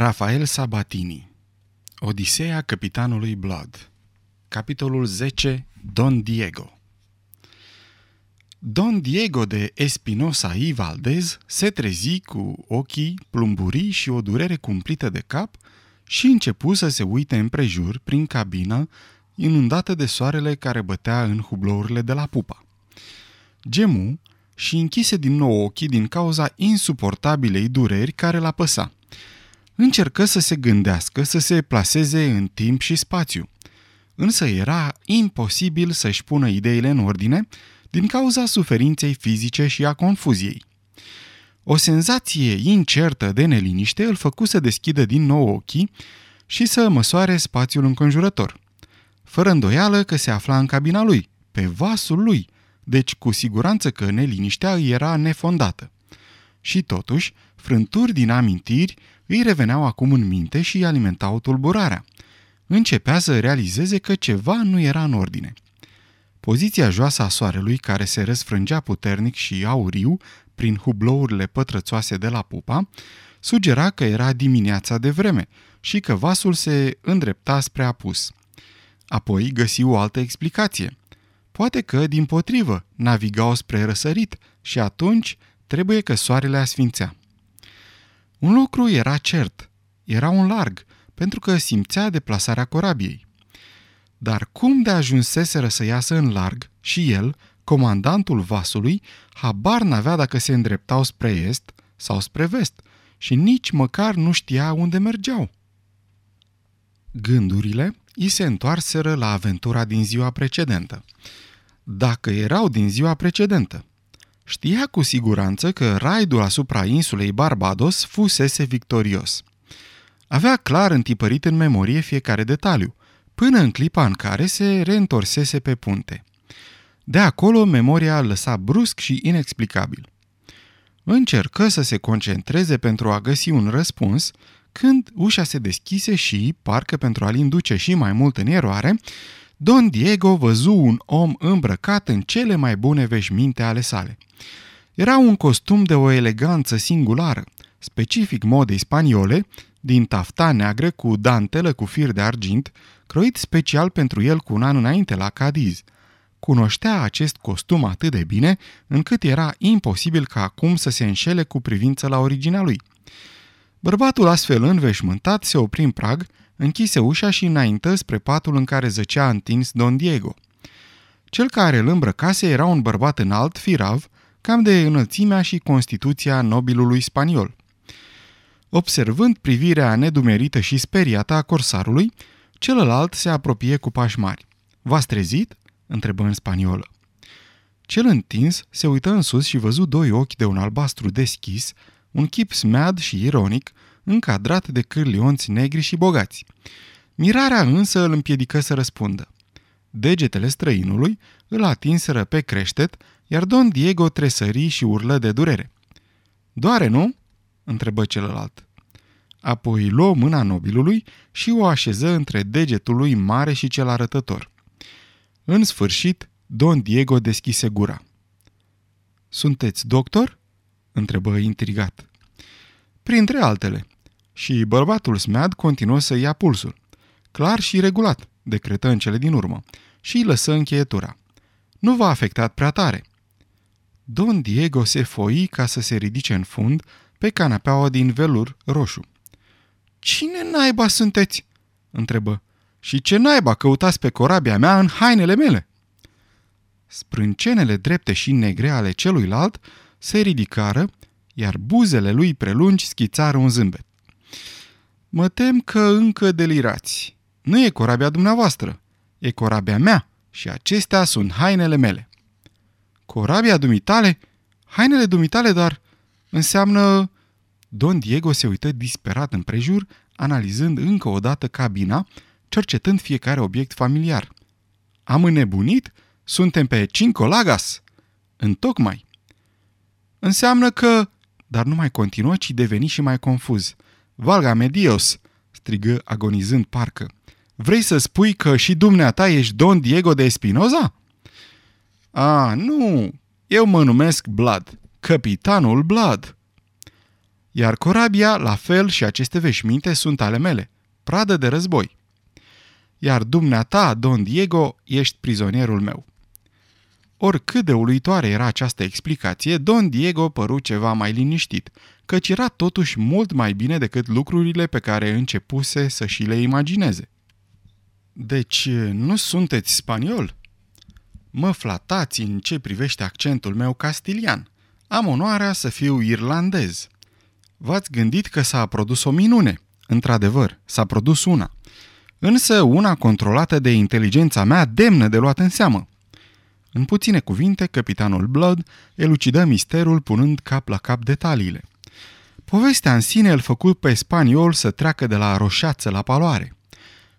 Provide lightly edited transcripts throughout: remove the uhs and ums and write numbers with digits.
Rafael Sabatini, Odiseea Căpitanului Blood, capitolul 10, Don Diego. Don Diego de Espinosa y Valdez se trezi cu ochii plumburii și o durere cumplită de cap și începu să se uite împrejur prin cabină inundată de soarele care bătea în hublourile de la pupa. Gemu și închise din nou ochii din cauza insuportabilei dureri care l-apăsa. Încercă să se gândească, să se plaseze în timp și spațiu, însă era imposibil să-și pună ideile în ordine din cauza suferinței fizice și a confuziei. O senzație incertă de neliniște îl făcu să deschidă din nou ochii și să măsoare spațiul înconjurător, fără îndoială că se afla în cabina lui, pe vasul lui, deci cu siguranță că neliniștea îi era nefondată. Și totuși, frânturi din amintiri îi reveneau acum în minte și îi alimentau tulburarea. Începea să realizeze că ceva nu era în ordine. Poziția joasă a soarelui, care se răsfrângea puternic și auriu prin hublourile pătrățoase de la pupa, sugera că era dimineața de vreme și că vasul se îndrepta spre apus. Apoi găsi o altă explicație. Poate că, dimpotrivă, navigau spre răsărit și atunci trebuie că soarele asfințea. Un lucru era cert, era un larg, pentru că simțea deplasarea corabiei. Dar cum de ajunseseră să iasă în larg și el, comandantul vasului, habar n-avea dacă se îndreptau spre est sau spre vest și nici măcar nu știa unde mergeau. Gândurile i se întoarseră la aventura din ziua precedentă. Dacă erau din ziua precedentă, știa cu siguranță că raidul asupra insulei Barbados fusese victorios. Avea clar întipărit în memorie fiecare detaliu, până în clipa în care se reîntorsese pe punte. De acolo, memoria îl lăsa brusc și inexplicabil. Încercă să se concentreze pentru a găsi un răspuns, când ușa se deschise și, parcă pentru a-l induce și mai mult în eroare, Don Diego văzu un om îmbrăcat în cele mai bune veșminte ale sale. Era un costum de o eleganță singulară, specific modei spaniole, din tafta neagră cu dantelă cu fir de argint, croit special pentru el cu un an înainte la Cadiz. Cunoștea acest costum atât de bine, încât era imposibil ca acum să se înșele cu privință la originea lui. Bărbatul astfel înveșmântat se opri în prag, închise ușa și înaintă spre patul în care zăcea întins Don Diego. Cel care îl îmbrăcase era un bărbat înalt, firav, cam de înălțimea și constituția nobilului spaniol. Observând privirea nedumerită și speriată a corsarului, celălalt se apropie cu pași mari. "V-ați trezit?" întrebă în spaniolă. Cel întins se uită în sus și văzu doi ochi de un albastru deschis, un chip smead și ironic, încadrat de cârlionți negri și bogați. Mirarea însă îl împiedică să răspundă. Degetele străinului îl atinseră pe creștet, iar Don Diego tresări și urlă de durere. "Doare, nu?" întrebă celălalt. Apoi luă mâna nobilului și o așeză între degetul lui mare și cel arătător. În sfârșit, Don Diego deschise gura. "Sunteți doctor?" întrebă intrigat. "Printre altele." Și bărbatul smead continuă să ia pulsul. "Clar și regulat," decretă în cele din urmă, și îi lăsă încheietura. "Nu v-a afectat prea tare." Don Diego se foi ca să se ridice în fund pe canapeaua din velur roșu. "Cine naiba sunteți?" întrebă. "Și ce naiba căutați pe corabia mea în hainele mele?" Sprâncenele drepte și negre ale celuilalt se ridicară, iar buzele lui prelungi schițară un zâmbet. "Mă tem că încă delirați. Nu e corabia dumneavoastră, e corabia mea și acestea sunt hainele mele." "Corabia dumitale? Hainele dumitale, dar înseamnă..." Don Diego se uită disperat împrejur, analizând încă o dată cabina, cercetând fiecare obiect familiar. "Am înnebunit? Suntem pe Cinco Lagas!" "Întocmai." "Înseamnă că..." Dar nu mai continuă, ci deveni și mai confuz. "Valgame Dios!" strigă agonizând parcă. "Vrei să spui că și dumneata ești Don Diego de Espinosa?" "A, nu! Eu mă numesc Blood, Căpitanul Blood." iar corabia, la fel și aceste veșminte, sunt ale mele, pradă de război. Iar dumneata, Don Diego, ești prizonierul meu." Oricât de uluitoare era această explicație, Don Diego păru ceva mai liniștit, căci era totuși mult mai bine decât lucrurile pe care începuse să și le imagineze. "Deci nu sunteți spaniol?" "Mă flatați în ce privește accentul meu castilian. Am onoarea să fiu irlandez." "V-ați gândit că s-a produs o minune?" "Într-adevăr, s-a produs una. Însă una controlată de inteligența mea demnă de luat în seamă." În puține cuvinte, căpitanul Blood elucidă misterul punând cap la cap detaliile. Povestea în sine îl făcu pe spaniol să treacă de la roșață la paloare.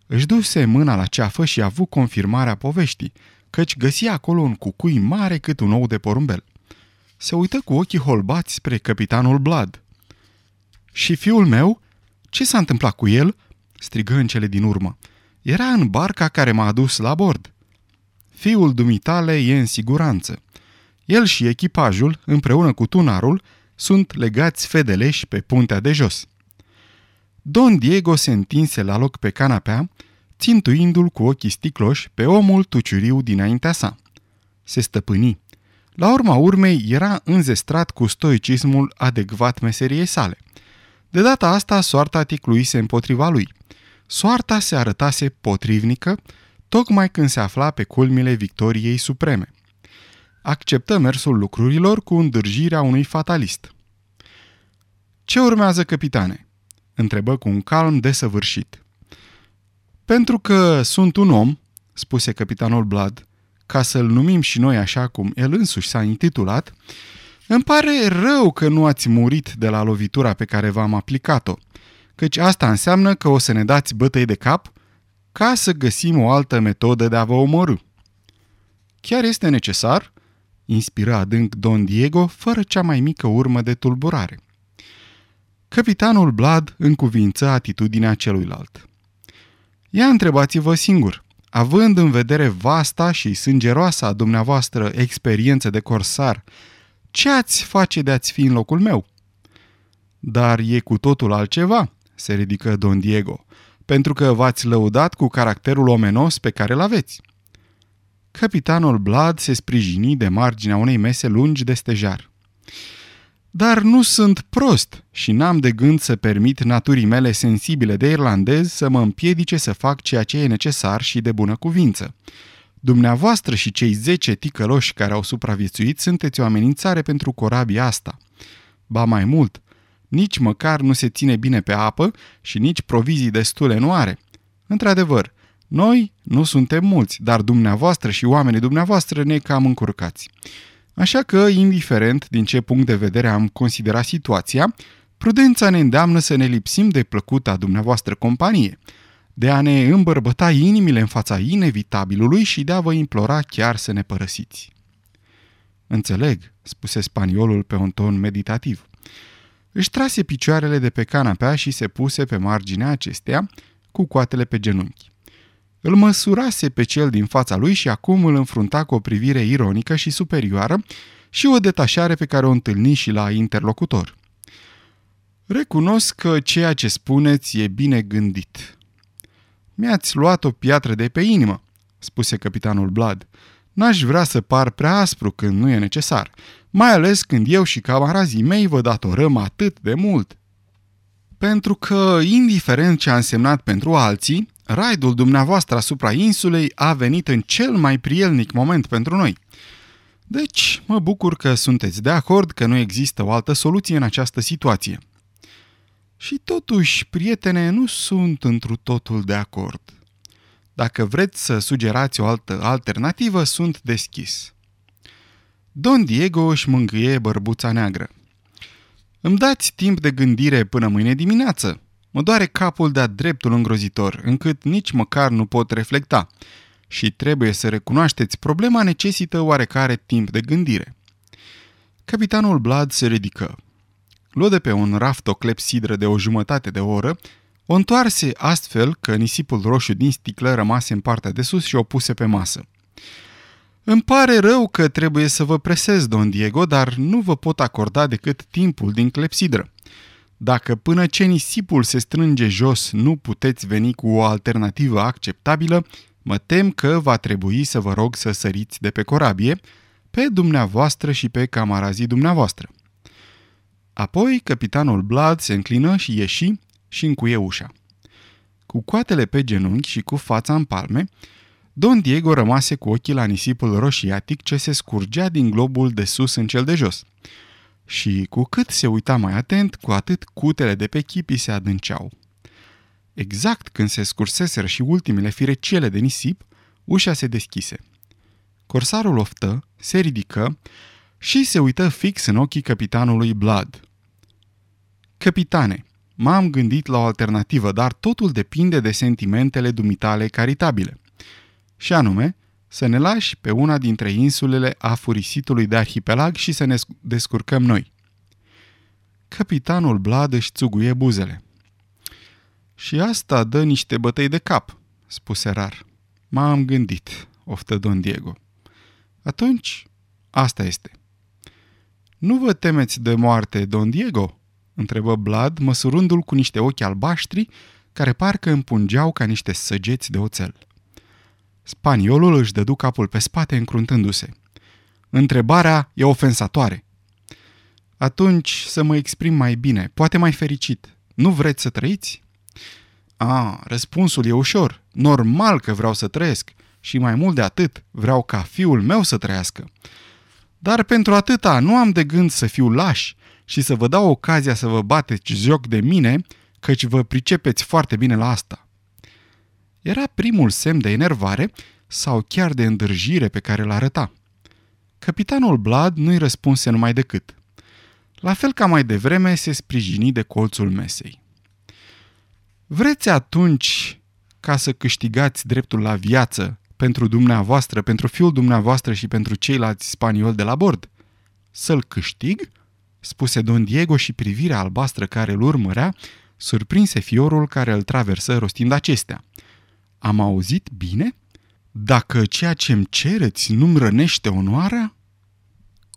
Își duse mâna la ceafă și avu confirmarea poveștii, căci găsia acolo un cucui mare cât un ou de porumbel. Se uită cu ochii holbați spre căpitanul Blood. "Și fiul meu? Ce s-a întâmplat cu el?" strigă în cele din urmă. "Era în barca care m-a adus la bord." "Fiul dumitale e în siguranță. El și echipajul, împreună cu tunarul, sunt legați fedeleși pe puntea de jos." Don Diego se întinse la loc pe canapea, țintuindu-l cu ochii sticloși pe omul tuciuriu dinaintea sa. Se stăpâni. La urma urmei era înzestrat cu stoicismul adecvat meseriei sale. De data asta soarta ticluise împotriva lui. Soarta se arătase potrivnică, tocmai când se afla pe culmile victoriei supreme. Acceptă mersul lucrurilor cu îndârjirea unui fatalist. "Ce urmează, căpitane?" întrebă cu un calm desăvârșit. "Pentru că sunt un om," spuse căpitanul Blood, "ca să-l numim și noi așa cum el însuși s-a intitulat, îmi pare rău că nu ați murit de la lovitura pe care v-am aplicat-o, căci asta înseamnă că o să ne dați bătăi de cap ca să găsim o altă metodă de a vă omorî." "Chiar este necesar?" inspiră adânc Don Diego, fără cea mai mică urmă de tulburare. Căpitanul Blood încuvință atitudinea celuilalt. "Ia întrebați-vă singur, având în vedere vasta și sângeroasa dumneavoastră experiență de corsar, ce ați face de ați fi în locul meu?" "Dar e cu totul altceva," se ridică Don Diego, "pentru că v-ați lăudat cu caracterul omenos pe care l-aveți." Căpitanul Blood se sprijini de marginea unei mese lungi de stejar. "Dar nu sunt prost și n-am de gând să permit naturii mele sensibile de irlandez să mă împiedice să fac ceea ce e necesar și de bună cuvință. Dumneavoastră și cei 10 ticăloși care au supraviețuit sunteți o amenințare pentru corabia asta. Ba mai mult, nici măcar nu se ține bine pe apă și nici provizii destule nu are. Într-adevăr, noi nu suntem mulți, dar dumneavoastră și oamenii dumneavoastră ne cam încurcați. Așa că, indiferent din ce punct de vedere am considerat situația, prudența ne îndeamnă să ne lipsim de plăcuta dumneavoastră companie, de a ne îmbărbăta inimile în fața inevitabilului și de a vă implora chiar să ne părăsiți." "Înțeleg," spuse spaniolul pe un ton meditativ. Își trase picioarele de pe canapea și se puse pe marginea acesteia, cu coatele pe genunchi. Îl măsurase pe cel din fața lui și acum îl înfrunta cu o privire ironică și superioară și o detașare pe care o întâlni și la interlocutor. "Recunosc că ceea ce spuneți e bine gândit." "Mi-ați luat o piatră de pe inimă," spuse căpitanul Blood. "N-aș vrea să par prea aspru când nu e necesar, mai ales când eu și camarazii mei vă datorăm atât de mult. Pentru că, indiferent ce a însemnat pentru alții, raidul dumneavoastră asupra insulei a venit în cel mai prielnic moment pentru noi. Deci, mă bucur că sunteți de acord că nu există o altă soluție în această situație." "Și totuși, prietene, nu sunt întru totul de acord. Dacă vreți să sugerați o altă alternativă, sunt deschis." Don Diego își mângâie bărbuța neagră. "Îmi dați timp de gândire până mâine dimineață. Mă doare capul de-a dreptul îngrozitor, încât nici măcar nu pot reflecta. Și trebuie să recunoașteți, problema necesită oarecare timp de gândire." Căpitanul Blood se ridică. Luă de pe un raft o clepsidră de o jumătate de oră, o întoarse astfel că nisipul roșu din sticlă rămase în partea de sus și o puse pe masă. "Îmi pare rău că trebuie să vă presez, Don Diego, dar nu vă pot acorda decât timpul din clepsidră. Dacă până ce nisipul se strânge jos nu puteți veni cu o alternativă acceptabilă, mă tem că va trebui să vă rog să săriți de pe corabie, pe dumneavoastră și pe camarazii dumneavoastră. Apoi, căpitanul Blood se înclină și ieși și încuie ușa. Cu coatele pe genunchi și cu fața în palme, Don Diego rămase cu ochii la nisipul roșiatic ce se scurgea din globul de sus în cel de jos. Și cu cât se uita mai atent, cu atât cutele de pe chipii se adânceau. Exact când se scurseseră și ultimele firecele de nisip, ușa se deschise. Corsarul oftă, se ridică și se uită fix în ochii căpitanului Blood. Căpitane, m-am gândit la o alternativă, dar totul depinde de sentimentele dumitale caritabile. Și anume, să ne lași pe una dintre insulele afurisitului de arhipelag și să ne descurcăm noi. Căpitanul Blood își țuguie buzele. Și asta dă niște bătăi de cap, spuse rar. M-am gândit, oftă Don Diego. Atunci, asta este. Nu vă temeți de moarte, Don Diego? Întrebă Blood, măsurându-l cu niște ochi albaștri care parcă împungeau ca niște săgeți de oțel. Spaniolul își dădu capul pe spate încruntându-se. Întrebarea e ofensatoare. Atunci să mă exprim mai bine, poate mai fericit. Nu vreți să trăiți? Răspunsul e ușor. Normal că vreau să trăiesc și mai mult de atât vreau ca fiul meu să trăiască. Dar pentru atâta nu am de gând să fiu laș și să vă dau ocazia să vă bateți joc de mine, căci vă pricepeți foarte bine la asta. Era primul semn de enervare sau chiar de îndârjire pe care îl arăta. Căpitanul Blood nu-i răspunse numai decât. La fel ca mai devreme, se sprijini de colțul mesei. Vreți atunci ca să câștigați dreptul la viață pentru dumneavoastră, pentru fiul dumneavoastră și pentru ceilalți spanioli de la bord? Să-l câștig? Spuse Don Diego și privirea albastră care îl urmărea surprinse fiorul care îl traversă rostind acestea. Am auzit bine? Dacă ceea ce-mi cereți nu-mi rănește onoarea?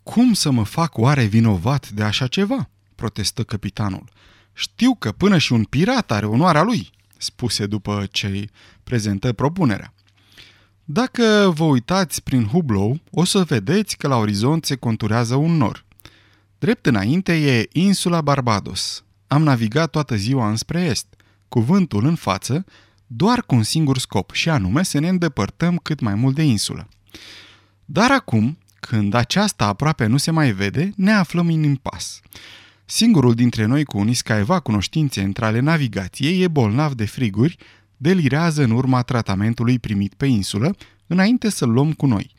Cum să mă fac oare vinovat de așa ceva? Protestă căpitanul. Știu că până și un pirat are onoarea lui, spuse după ce prezentă propunerea. Dacă vă uitați prin hublou, o să vedeți că la orizont se conturează un nor. Drept înainte e insula Barbados. Am navigat toată ziua înspre est, cuvântul în față, doar cu un singur scop, și anume să ne îndepărtăm cât mai mult de insulă. Dar acum, când aceasta aproape nu se mai vede, ne aflăm în impas. Singurul dintre noi cu un iscaeva cunoștințe între ale navigației e bolnav de friguri, delirează în urma tratamentului primit pe insulă, înainte să-l luăm cu noi.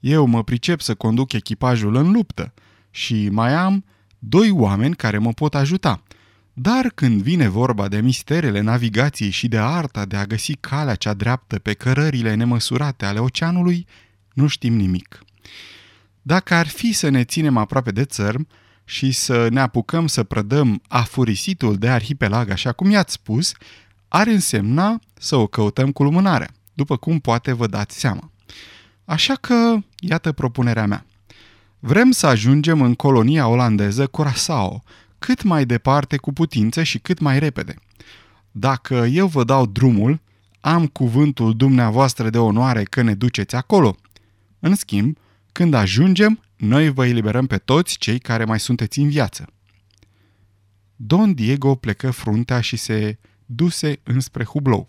Eu mă pricep să conduc echipajul în luptă și mai am 2 oameni care mă pot ajuta. Dar când vine vorba de misterele navigației și de arta de a găsi calea cea dreaptă pe cărările nemăsurate ale oceanului, nu știm nimic. Dacă ar fi să ne ținem aproape de țărm și să ne apucăm să prădăm afurisitul de arhipelag, așa cum i-ați spus, ar însemna să o căutăm cu lumânarea, după cum poate vă dați seama. Așa că, iată propunerea mea. Vrem să ajungem în colonia olandeză Curaçao, cât mai departe cu putință și cât mai repede. Dacă eu vă dau drumul, am cuvântul dumneavoastră de onoare că ne duceți acolo. În schimb, când ajungem, noi vă eliberăm pe toți cei care mai sunteți în viață. Don Diego plecă fruntea și se duse înspre hublou.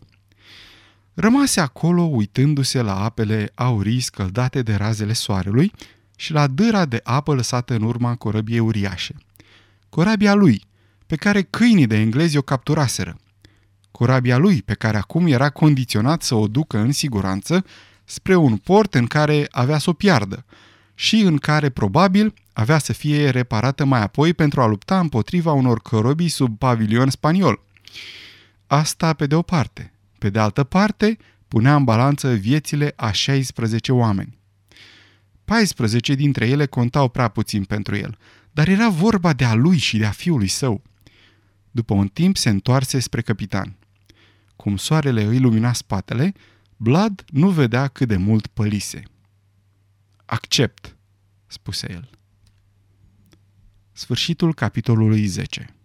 Rămase acolo uitându-se la apele aurii scăldate de razele soarelui și la dâra de apă lăsată în urma corăbiei uriașe. Corabia lui, pe care câinii de englezi o capturaseră. Corabia lui, pe care acum era condiționat să o ducă în siguranță spre un port în care avea să o piardă și în care probabil avea să fie reparată mai apoi pentru a lupta împotriva unor corobii sub pavilion spaniol. Asta pe de o parte. Pe de altă parte, punea în balanță viețile a 16 oameni. 14 dintre ele contau prea puțin pentru el, dar era vorba de a lui și de a fiului său. După un timp se întoarse spre căpitan. Cum soarele îi lumina spatele, Blood nu vedea cât de mult pălise. Accept, spuse el. Sfârșitul capitolului 10.